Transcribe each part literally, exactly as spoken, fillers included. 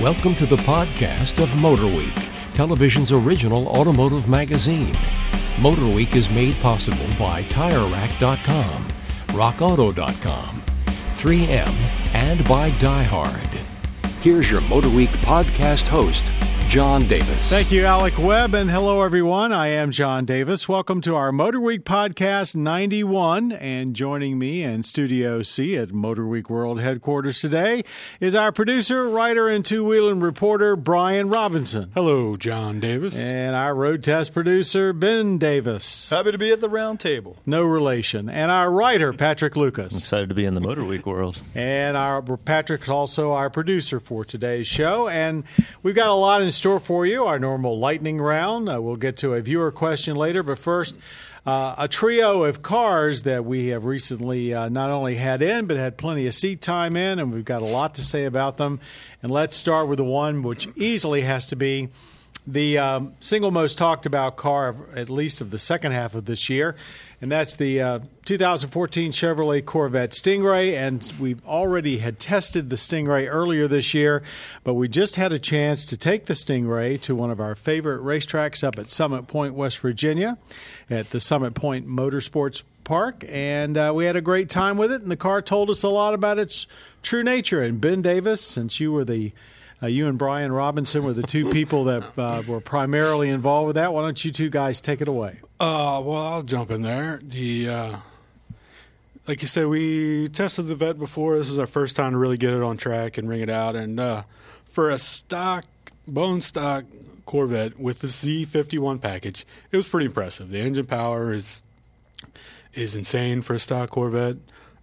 Welcome to the podcast of MotorWeek, television's original automotive magazine. MotorWeek is made possible by Tire Rack dot com, Rock Auto dot com, three M, and by DieHard. Here's your MotorWeek podcast host, John Davis. Thank you, Alec Webb, and hello, everyone. I am John Davis. Welcome to our MotorWeek Podcast ninety-one, and joining me in Studio C at MotorWeek World Headquarters today is our producer, writer, and two-wheeling reporter, Brian Robinson. Hello, John Davis. And our road test producer, Ben Davis. Happy to be at the round table. No relation. And our writer, Patrick Lucas. I'm excited to be in the MotorWeek world. And our Patrick's also our producer for today's show, and we've got a lot in store for you. Our normal lightning round. Uh, we'll get to a viewer question later, but first, uh, a trio of cars that we have recently uh, not only had in, but had plenty of seat time in, and we've got a lot to say about them. And let's start with the one which easily has to be the um, single most talked about car, of, at least of the second half of this year, and that's the uh, two thousand fourteen Chevrolet Corvette Stingray. And we already had tested the Stingray earlier this year, but we just had a chance to take the Stingray to one of our favorite racetracks up at Summit Point, West Virginia, at the Summit Point Motorsports Park. And uh, we had a great time with it, and the car told us a lot about its true nature. And Ben Davis, since you were the Uh, you and Brian Robinson were the two people that uh, were primarily involved with that. Why don't you two guys take it away? Uh, well, I'll jump in there. The uh, like you said, we tested the Vet before. This is our first time to really get it on track and ring it out. And uh, for a stock, bone stock Corvette with the Z fifty-one package, it was pretty impressive. The engine power is is insane for a stock Corvette.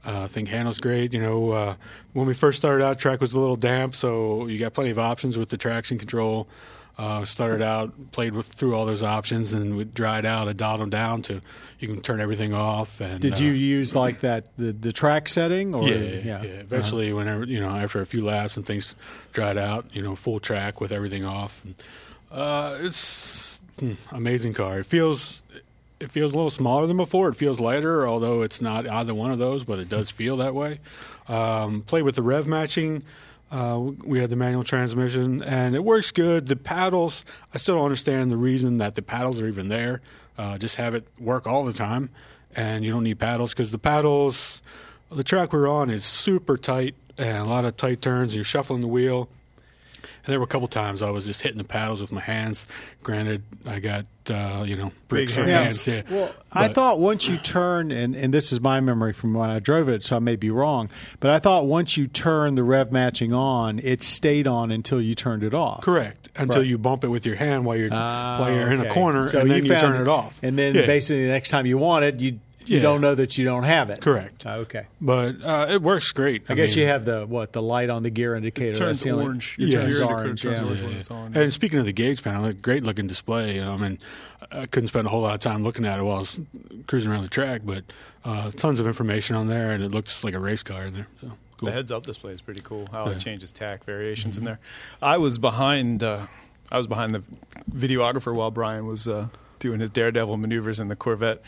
Uh, I think handles great. You know, uh, when we first started out, track was a little damp, so you got plenty of options with the traction control. Uh, started out, played with through all those options, and we dried out and dialed them down to you can turn everything off. And did you uh, use like that the, the track setting? Or yeah, yeah. yeah. Eventually, uh-huh. whenever you know, after a few laps and things dried out, you know, full track with everything off. And, uh, it's hmm, amazing car. It feels. It feels a little smaller than before. It feels lighter, although it's not either one of those, but it does feel that way. Um, play with the rev matching. Uh, we had the manual transmission, and it works good. The paddles, I still don't understand the reason that the paddles are even there. Uh, just have it work all the time, and you don't need paddles because the paddles, the track we're on is super tight and a lot of tight turns, and you're shuffling the wheel. And there were a couple times I was just hitting the paddles with my hands. Granted, I got, uh, you know, bricks for hands. hands. Yeah. Well, but I thought once you turn, and, and this is my memory from when I drove it, so I may be wrong, but I thought once you turn the rev matching on, it stayed on until you turned it off. Correct. Until right. you bump it with your hand while you're, uh, while you're okay. in a corner, so and then you, you turn it, it off. And then yeah. basically the next time you want it, you You yeah. don't know that you don't have it. Correct. Okay. But uh, it works great. I, I guess mean, you have the what the light on the gear indicator. It turns That's orange. It yeah. turns yeah. orange. Yeah. Turns yeah. when it's on. And speaking of the gauge panel, great looking display. You know, I mean, I couldn't spend a whole lot of time looking at it while I was cruising around the track, but uh, tons of information on there, and it looks like a race car in there. So cool. The heads-up display is pretty cool. How yeah. it changes tack variations mm-hmm. in there. I was behind. Uh, I was behind the videographer while Brian was uh, doing his daredevil maneuvers in the Corvette.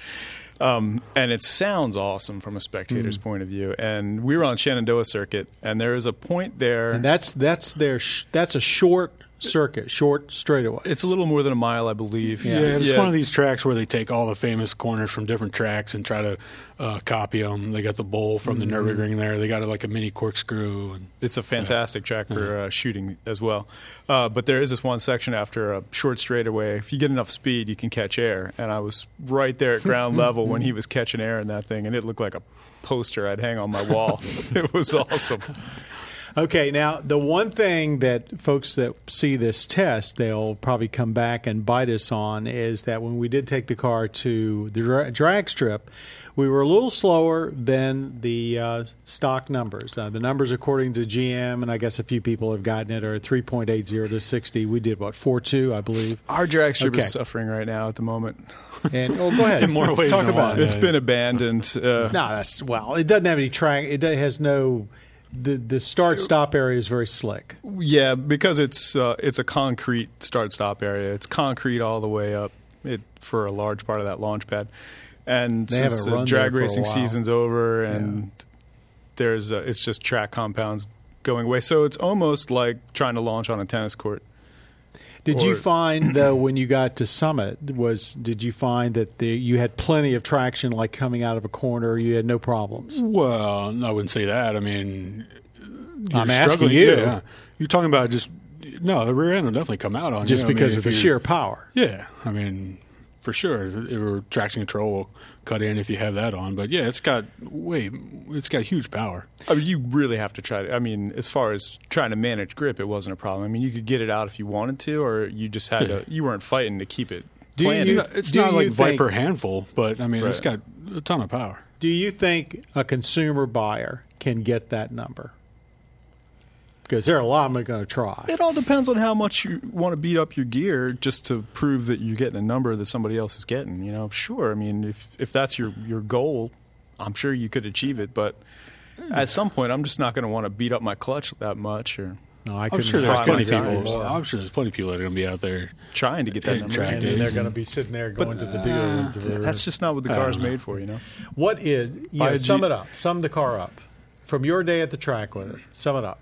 Um, and it sounds awesome from a spectator's mm. point of view. And we were on Shenandoah Circuit, and there is a point there. And that's that's their sh- that's a short circuit, short straightaway. It's a little more than a mile, I believe. Yeah, yeah it's yeah. one of these tracks where they take all the famous corners from different tracks and try to uh, copy them. They got the bowl from mm-hmm. the Nürburgring there. They got like a mini corkscrew. And, it's a fantastic yeah. track for mm-hmm. uh, shooting as well. Uh, but there is this one section after a short straightaway. If you get enough speed, you can catch air. And I was right there at ground level when he was catching air in that thing, and it looked like a poster I'd hang on my wall. It was awesome. Okay, now, the one thing that folks that see this test, they'll probably come back and bite us on, is that when we did take the car to the drag strip, we were a little slower than the uh, stock numbers. Uh, the numbers, according to G M, and I guess a few people have gotten it, are three point eight zero to sixty. We did, what, four point two, I believe? Our drag strip okay. is suffering right now at the moment. And oh, go ahead. In more ways Talk than about one. It. It's yeah, been yeah. abandoned. Uh, no, that's, well, it doesn't have any track. It has no... The the start-stop area is very slick. Yeah, because it's uh, it's a concrete start-stop area. It's concrete all the way up it, for a large part of that launch pad. And they since the drag racing season's over, and yeah. there's a, it's just track compounds going away. So it's almost like trying to launch on a tennis court. Did or, you find, though, when you got to Summit, was did you find that the, you had plenty of traction, like coming out of a corner? You had no problems? Well, no, I wouldn't say that. I mean, you're I'm asking you. Yeah. You're talking about just – no, the rear end will definitely come out on you. Just because I mean, of the sheer power. Yeah. I mean, for sure. Or traction control will cut in if you have that on. But, yeah, it's got way – it's got huge power. I mean, you really have to try to – I mean, as far as trying to manage grip, it wasn't a problem. I mean, you could get it out if you wanted to, or you just had to – you weren't fighting to keep it planted. Do you, it's do not like Viper handful, but, I mean, right. It's got a ton of power. Do you think a consumer buyer can get that number? Because there are a lot of them going to try. It all depends on how much you want to beat up your gear just to prove that you're getting a number that somebody else is getting. You know, sure. I mean, if if that's your, your goal, I'm sure you could achieve it. But at some point, I'm just not going to want to beat up my clutch that much. Or no, I I'm sure there's plenty of people. Times, so. I'm sure there's plenty of people that are going to be out there trying to get that number, and then they're going to be sitting there going but, to the dealer. Uh, to the that's just not what the car's made for. You know, what is? You know, sum G- it up. Sum the car up from your day at the track with it. Sum it up.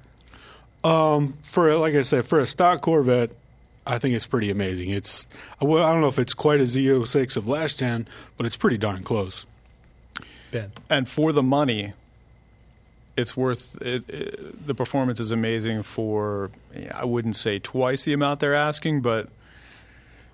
Um, for like I said, for a stock Corvette, I think it's pretty amazing. It's well, I don't know if it's quite a Z oh six of last gen, but it's pretty darn close. Ben, and for the money, it's worth it, it. The performance is amazing for I wouldn't say twice the amount they're asking, but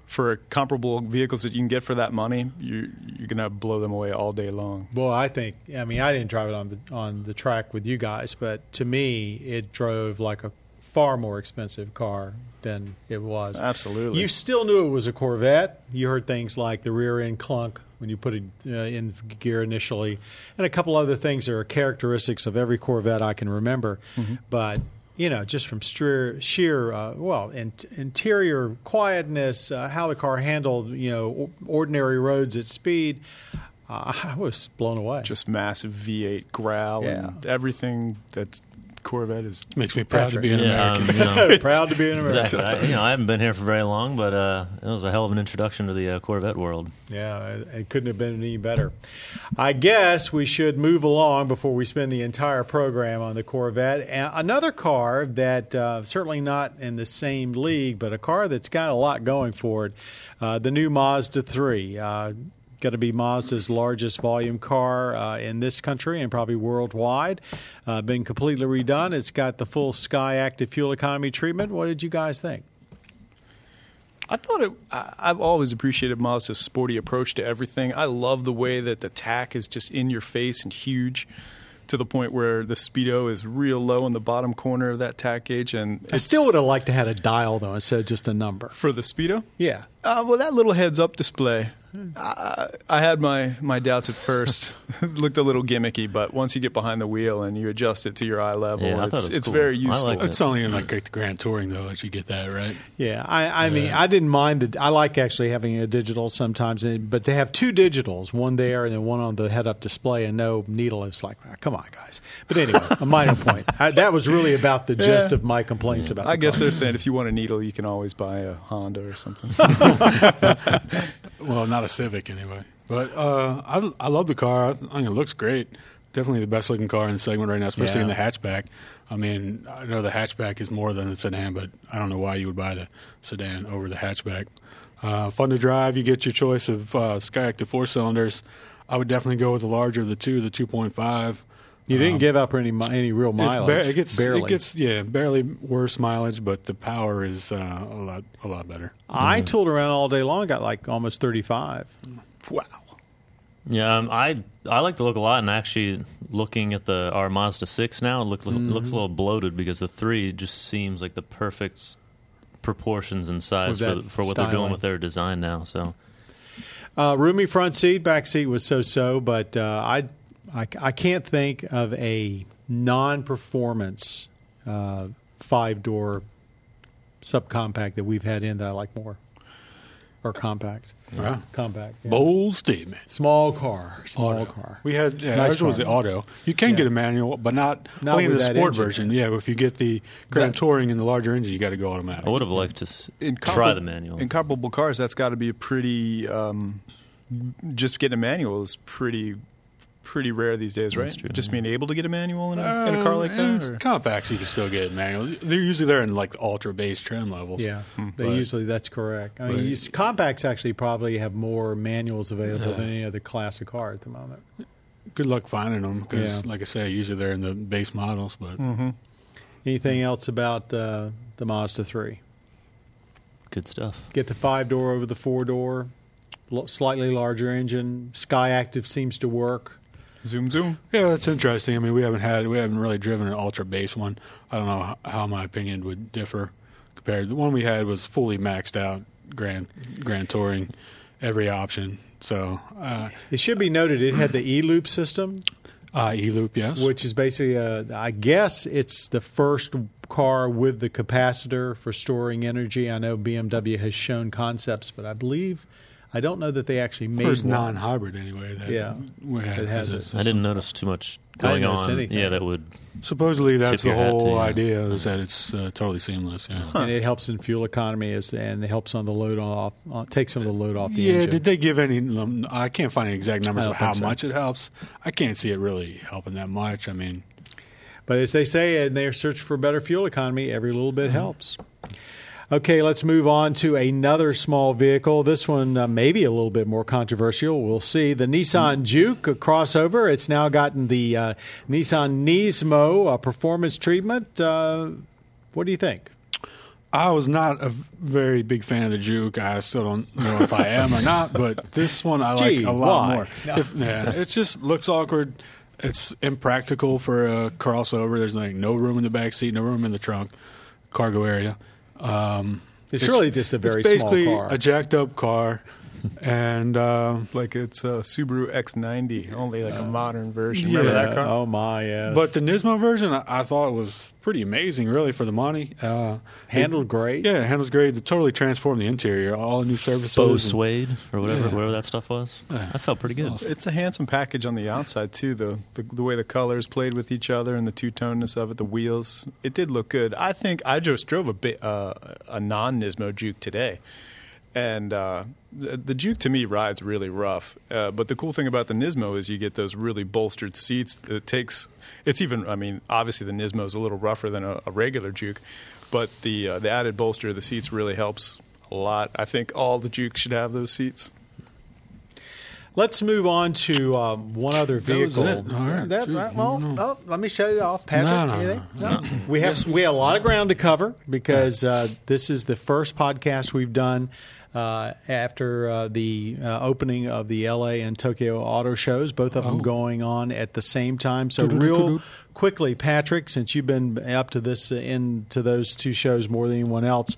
for comparable vehicles that you can get for that money, you, you're gonna blow them away all day long. Well, I think I mean I didn't drive it on the on the track with you guys, but to me it drove like a far more expensive car than it was. Absolutely, you still knew it was a Corvette. You heard things like the rear end clunk when you put it uh, in gear initially, and a couple other things that are characteristics of every Corvette I can remember, mm-hmm. but. You know, just from sheer, sheer uh, well, in, interior quietness, uh, how the car handled, you know, ordinary roads at speed, uh, I was blown away. Just massive V eight growl yeah. and everything that Corvette is. Makes me proud Patrick. to be an yeah, American. Um, you know, proud to be an American. Exactly. I, you know, I haven't been here for very long, but uh, it was a hell of an introduction to the uh, Corvette world. Yeah, it, it couldn't have been any better. I guess we should move along before we spend the entire program on the Corvette. And another car that uh, certainly not in the same league, but a car that's got a lot going for it, uh, the new Mazda three. Uh, going to be Mazda's largest volume car uh, in this country and probably worldwide. Uh, been completely redone. It's got the full Skyactiv fuel economy treatment. What did you guys think? I thought it. I, I've always appreciated Mazda's sporty approach to everything. I love the way that the tack is just in your face and huge, to the point where the speedo is real low in the bottom corner of that tack gauge. And I still would have liked to have had a dial, though, instead of just a number. For the speedo? Yeah. Uh, well, that little heads-up display, I, I had my, my doubts at first. It looked a little gimmicky, but once you get behind the wheel and you adjust it to your eye level, yeah, it's, it it's cool. very useful. Like it's it. only in like the Grand Touring, though, that you get that, right? Yeah. I, I yeah. mean, I didn't mind it. I like actually having a digital sometimes, but to have two digitals, one there and then one on the head-up display and no needle, it's like, oh, come on, guys. But anyway, a minor point. I, that was really about the gist yeah. of my complaints yeah. about I the guess car. They're saying if you want a needle, you can always buy a Honda or something. Well, not a Civic anyway. But uh, I, I love the car. I mean, it looks great. Definitely the best-looking car in the segment right now, especially yeah. in the hatchback. I mean, I know the hatchback is more than the sedan, but I don't know why you would buy the sedan over the hatchback. Uh, fun to drive. You get your choice of uh, Skyactiv four cylinders. I would definitely go with the larger of the two, the two point five. You didn't um, give up any any real mileage. Ba- it gets barely. It gets, yeah, barely worse mileage, but the power is uh, a lot a lot better. I mm. tooled around all day long, got like almost thirty-five. Wow. Yeah, um, I I like the look a lot, and actually looking at the our Mazda six now, it look, mm-hmm. looks a little bloated because the three just seems like the perfect proportions and size for, for what styling. They're doing with their design now. So uh, roomy front seat, back seat was so-so, but uh, I. I, I can't think of a non-performance uh, five-door subcompact that we've had in that I like more, or compact. Yeah. Compact. Yeah. Bold statement. Small car. Small auto. car. We had yeah, nice ours car. was the auto. You can yeah. get a manual, but not, not only in the sport version. Thing. Yeah, if you get the Grand that, Touring and the larger engine, you got to go automatic. I would have liked to in try the manual. In comparable cars, that's got to be a pretty um, – just getting a manual is pretty – pretty rare these days, right? That's true. Just being able to get a manual in a, uh, in a car like that? Or? Compacts, you can still get a manual. They're usually there in like the ultra base trim levels. Yeah, hmm. they but, usually, that's correct. I mean, you, compacts actually probably have more manuals available uh, than any other class of car at the moment. Good luck finding them because, yeah. like I say, usually they're in the base models. But mm-hmm. Anything else about uh, the Mazda three? Good stuff. Get the five-door over the four-door, slightly larger engine. Skyactiv seems to work. Zoom, zoom. Yeah, that's interesting. I mean, we haven't had, we haven't really driven an ultra base one. I don't know how my opinion would differ compared. The one we had was fully maxed out, grand, grand touring, every option. So uh, it should be noted it had the e-loop system. Uh, e-loop, yes. Which is basically, a, I guess, it's the first car with the capacitor for storing energy. I know B M W has shown concepts, but I believe. I don't know that they actually made first one. Non-hybrid anyway. That yeah, it has it. I didn't notice too much going on. Anything. Yeah, that would supposedly that's the whole to, yeah. idea is that it's uh, totally seamless. Yeah, huh. And it helps in fuel economy as, and it helps on the load off, uh, takes some of the load off the yeah, engine. Yeah, did they give any? Um, I can't find any exact numbers of how so. much it helps. I can't see it really helping that much. I mean, but as they say in their search for better fuel economy, every little bit mm-hmm. helps. Okay, let's move on to another small vehicle. This one uh, may be a little bit more controversial. We'll see. The Nissan Juke, a crossover. It's now gotten the uh, Nissan Nismo, a performance treatment. Uh, what do you think? I was not a very big fan of the Juke. I still don't know if I am or not, but this one I Gee, like a lot why? more. No. If, yeah, it just looks awkward. It's impractical for a crossover. There's like no room in the back seat, no room in the trunk, cargo area. Um, it's, it's really just a very small car. It's basically a jacked-up car, and uh, like it's a Subaru X ninety, only like uh, a modern version. Yeah. Remember that car? Oh my, yes. But the Nismo version, I, I thought was pretty amazing, really, for the money. Uh, handled it, great. Yeah, it handles great. It totally transformed the interior, all new surfaces. Bow suede or whatever, yeah. whatever that stuff was. Yeah. I felt pretty good. Awesome. It's a handsome package on the outside too, though. The, the way the colors played with each other and the two-toneness of it, the wheels, it did look good. I think I just drove a bit, uh, a non-Nismo Juke today. And uh, the, the Juke, to me, rides really rough. Uh, but the cool thing about the Nismo is you get those really bolstered seats. It takes – it's even – I mean, obviously the Nismo is a little rougher than a, a regular Juke. But the uh, the added bolster of the seats really helps a lot. I think all the Jukes should have those seats. Let's move on to um, one other vehicle. That was it. All right. That, right, well, no. oh, let me shut it off, Patrick. No, no, no. No. We have we have a lot of ground to cover because uh, this is the first podcast we've done uh, after uh, the uh, opening of the L A and Tokyo auto shows. Both of them oh. going on at the same time. So real quickly, Patrick, since you've been up to this in to those two shows more than anyone else.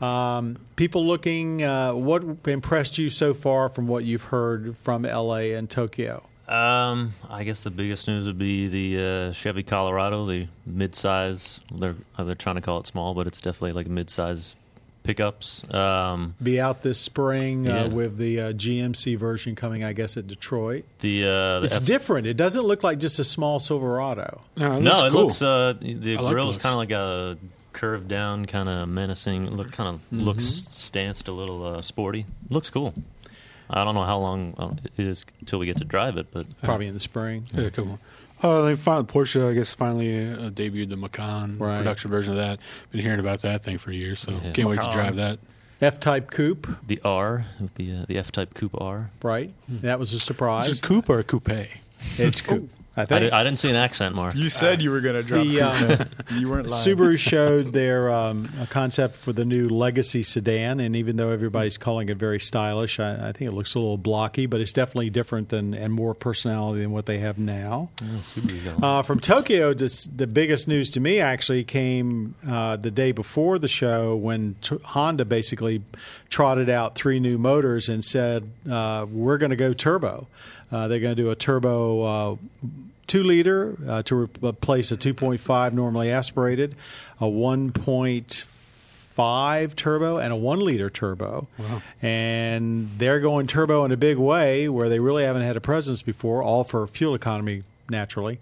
Um, people looking, uh, what impressed you so far from what you've heard from L A and Tokyo? Um, I guess the biggest news would be the uh, Chevy Colorado, the midsize. They're they're trying to call it small, but it's definitely like midsize pickups. Um, be out this spring uh, yeah. with the uh, G M C version coming, I guess, at Detroit. The, uh, the it's F- different. It doesn't look like just a small Silverado. No, it no, looks. It cool. looks uh, the I grill like is kind of like a. curved down, kind of menacing, look, kind of mm-hmm. looks stanced a little uh, sporty. Looks cool. I don't know how long uh, it is till we get to drive it, but probably in the spring. Yeah, yeah. Cool. Uh, they finally, Porsche, I guess, finally uh, debuted the Macan right. production version of that. Been hearing about that thing for years, so yeah. can't Macan. wait to drive that. F Type Coupe, the R, the uh, the F Type Coupe R. Right, mm. that was a surprise. Is it coupe or a coupe? It's coupe. I, I, did, I didn't see an accent, Mark. You said uh, you were going to drop the, uh, you weren't lying. Subaru showed their um, a concept for the new Legacy sedan, and even though everybody's calling it very stylish, I, I think it looks a little blocky, but it's definitely different than and more personality than what they have now. Yeah, Subaru. Uh, from Tokyo, this, the biggest news to me actually came uh, the day before the show when t- Honda basically trotted out three new motors and said, uh, we're going to go turbo. Uh, they're going to do a turbo two-liter uh, uh, to re- replace a two point five normally aspirated, a one point five turbo, and a one-liter turbo. Wow. And they're going turbo in a big way where they really haven't had a presence before, all for fuel economy naturally.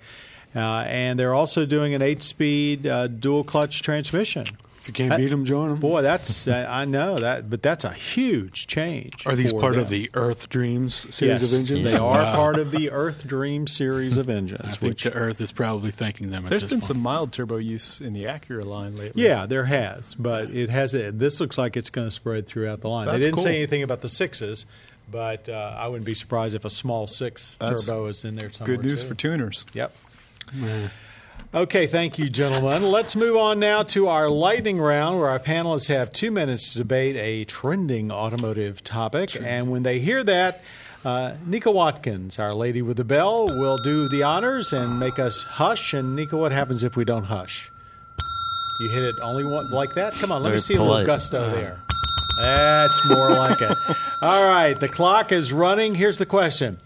Uh, and they're also doing an eight-speed uh, dual-clutch transmission. If you can't that, beat them, join them. Boy, that's uh, I know that, but that's a huge change. Are these part them. of the Earth Dreams series yes, of engines? Yes. They are wow. part of the Earth Dreams series of engines. I think which, the Earth is probably thanking them. At there's this been point. some mild turbo use in the Acura line lately. Yeah, there has, but it has. A, this looks like it's going to spread throughout the line. That's they didn't cool. say anything about the sixes. But uh, I wouldn't be surprised if a small six That's turbo is in there somewhere. Good news too. for tuners. Yep. Mm. Okay, thank you, gentlemen. Let's move on now to our lightning round, where our panelists have two minutes to debate a trending automotive topic. True. And when they hear that, uh, Nika Watkins, our lady with the bell, will do the honors and make us hush. And, Nika, what happens if we don't hush? You hit it only one like that? Come on, let Very me see polite. a little gusto uh-huh. there. That's more like it. All right, the clock is running. Here's the question.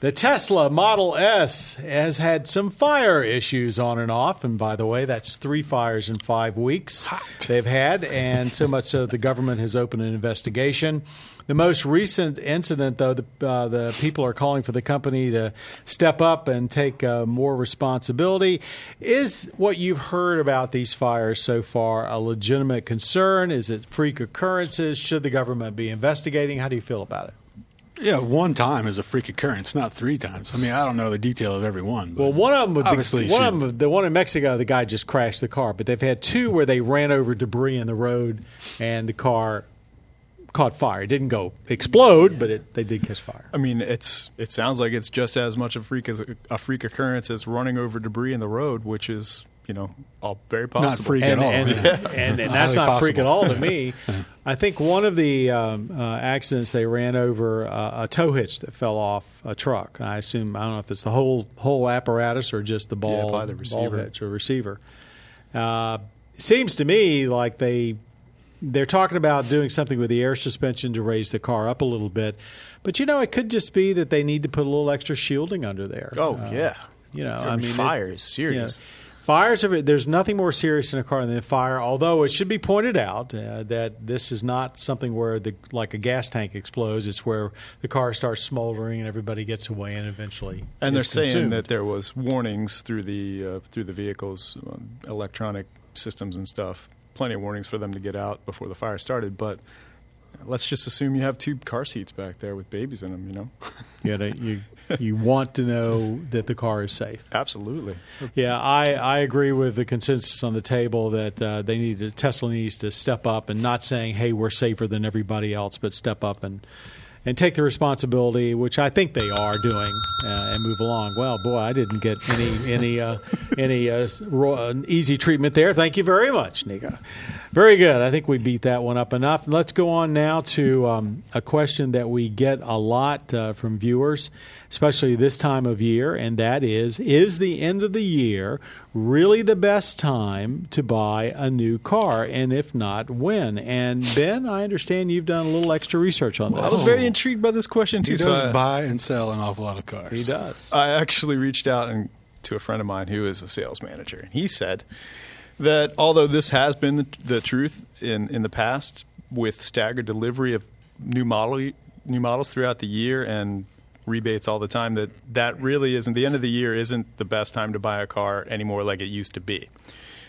The Tesla Model S has had some fire issues on and off. And by the way, that's three fires in five weeks Hot. they've had. And so much so the government has opened an investigation. The most recent incident, though, the, uh, the people are calling for the company to step up and take uh, more responsibility. Is what you've heard about these fires so far a legitimate concern? Is it freak occurrences? Should the government be investigating? How do you feel about it? Yeah, one time is a freak occurrence, not three times. I mean, I don't know the detail of every one. But well, one of them, obviously, the, one of them, the one in Mexico, the guy just crashed the car. But they've had two where they ran over debris in the road and the car caught fire. It didn't go explode, yeah. but it, they did catch fire. I mean, it's it sounds like it's just as much a freak as a freak occurrence as running over debris in the road, which is you know all very possible. Not freak and, at all, and, yeah. and, and, and that's not possible. freak at all to me. I think one of the um, uh, accidents, they ran over uh, a tow hitch that fell off a truck. I assume, I don't know if it's the whole whole apparatus or just the ball, yeah, the ball hitch or receiver. Uh, seems to me like they, they're talking about doing something with the air suspension to raise the car up a little bit. But, you know, it could just be that they need to put a little extra shielding under there. Oh, uh, yeah. You know, I mean, fire is serious. You know, Fires, are, there's nothing more serious in a car than a fire, although it should be pointed out uh, that this is not something where, the like a gas tank explodes. It's where the car starts smoldering and everybody gets away and eventually And they're consumed. saying that there was warnings through the, uh, through the vehicle's um, electronic systems and stuff, plenty of warnings for them to get out before the fire started, but let's just assume you have two car seats back there with babies in them, you know? Yeah, they, you you want to know that the car is safe. Absolutely. Yeah, I, I agree with the consensus on the table that uh, they need to, Tesla needs to step up and not saying, hey, we're safer than everybody else, but step up and, and take the responsibility, which I think they are doing, uh, and move along. Well, boy, I didn't get any any uh, any uh, raw, easy treatment there. Thank you very much, Nika. Very good. I think we beat that one up enough. Let's go on now to um, a question that we get a lot uh, from viewers, especially this time of year, and that is, is the end of the year really the best time to buy a new car? And if not, when? And Ben, I understand you've done a little extra research on this. Well, I was very intrigued by this question, too. He does so I, buy and sell an awful lot of cars. He does. I actually reached out and, to a friend of mine who is a sales manager, and he said that although this has been the, the truth in, in the past with staggered delivery of new model new models throughout the year and rebates all the time, that that really isn't, the end of the year isn't the best time to buy a car anymore like it used to be.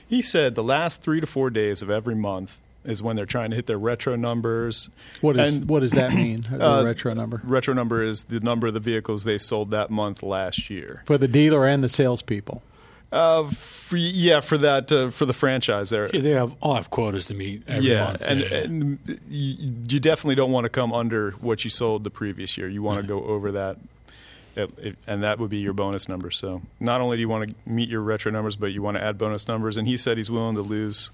He said the last three to four days of every month is when they're trying to hit their retro numbers. What is and, what does that mean, the uh, retro number? Retro number is the number of the vehicles they sold that month last year. For the dealer and the salespeople? Uh, for, yeah, for that uh, for the franchise there. Yeah, they have, all have quotas to meet every yeah, month. And, yeah, and you definitely don't want to come under what you sold the previous year. You want to go over that, and that would be your bonus number. So not only do you want to meet your retro numbers, but you want to add bonus numbers. And he said he's willing to lose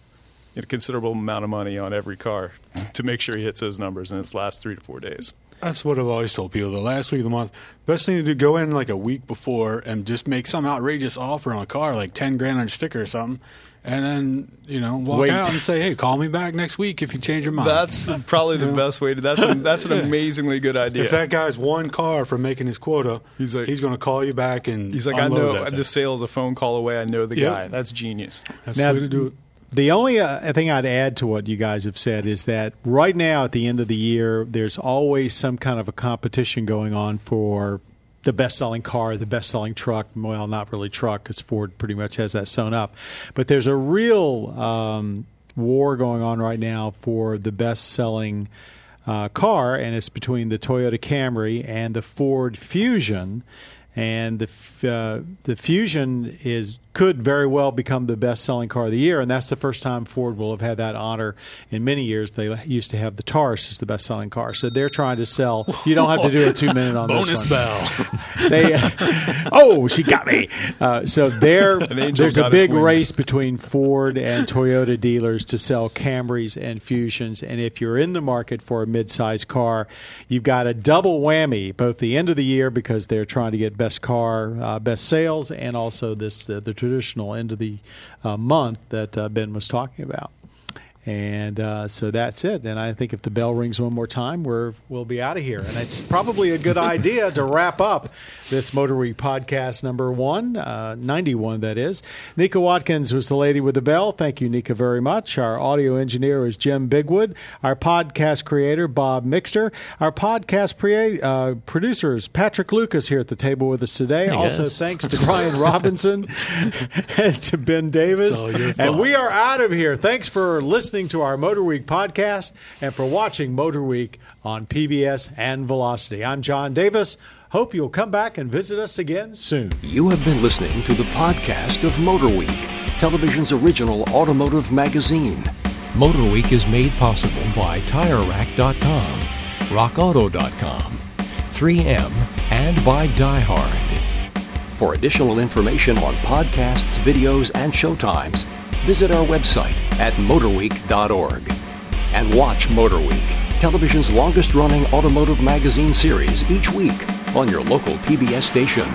a considerable amount of money on every car to make sure he hits those numbers in its last three to four days. That's what I've always told people. The last week of the month, best thing to do, go in like a week before and just make some outrageous offer on a car, like ten grand on a sticker or something, and then, you know, walk Wait. out and say, hey, call me back next week if you change your mind. That's the, probably the know? best way to – that's a, that's an yeah. amazingly good idea. If that guy's one car from making his quota, he's, like, he's going to call you back and He's like, I know the sale is a phone call away. I know the yep. guy. That's genius. That's now, the way to do it. The only uh, thing I'd add to what you guys have said is that right now at the end of the year, there's always some kind of a competition going on for the best-selling car, the best-selling truck. Well, not really truck because Ford pretty much has that sewn up. But there's a real um, war going on right now for the best-selling uh, car, and it's between the Toyota Camry and the Ford Fusion. And the uh, the Fusion is could very well become the best-selling car of the year, and that's the first time Ford will have had that honor in many years. They used to have the Taurus as the best-selling car, so they're trying to sell. You don't have to do a two-minute on bonus this one. Bonus bell. They, uh, oh, she got me. Uh, so there, there's a big race between Ford and Toyota dealers to sell Camrys and Fusions, and if you're in the market for a mid-size car, you've got a double whammy, both the end of the year because they're trying to get best car, uh, best sales, and also this uh, the traditional end of the uh, month that uh, Ben was talking about. And uh, so that's it. And I think if the bell rings one more time, we're, we'll be out of here. And it's probably a good idea to wrap up this MotorWeek podcast number one, uh, ninety-one, that is. Nika Watkins was the lady with the bell. Thank you, Nika, very much. Our audio engineer is Jim Bigwood. Our podcast creator, Bob Mixter. Our podcast pre- uh, producer is Patrick Lucas here at the table with us today. Hey, also, guys. Thanks to Brian Robinson and to Ben Davis. And we are out of here. Thanks for listening to our MotorWeek podcast and for watching MotorWeek on P B S and Velocity. I'm John Davis. Hope you'll come back and visit us again soon. You have been listening to the podcast of MotorWeek, television's original automotive magazine. MotorWeek is made possible by Tire Rack dot com, Rock Auto dot com, three M, and by DieHard. For additional information on podcasts, videos, and showtimes, visit our website at motor week dot org. And watch MotorWeek, television's longest-running automotive magazine series, each week on your local P B S station.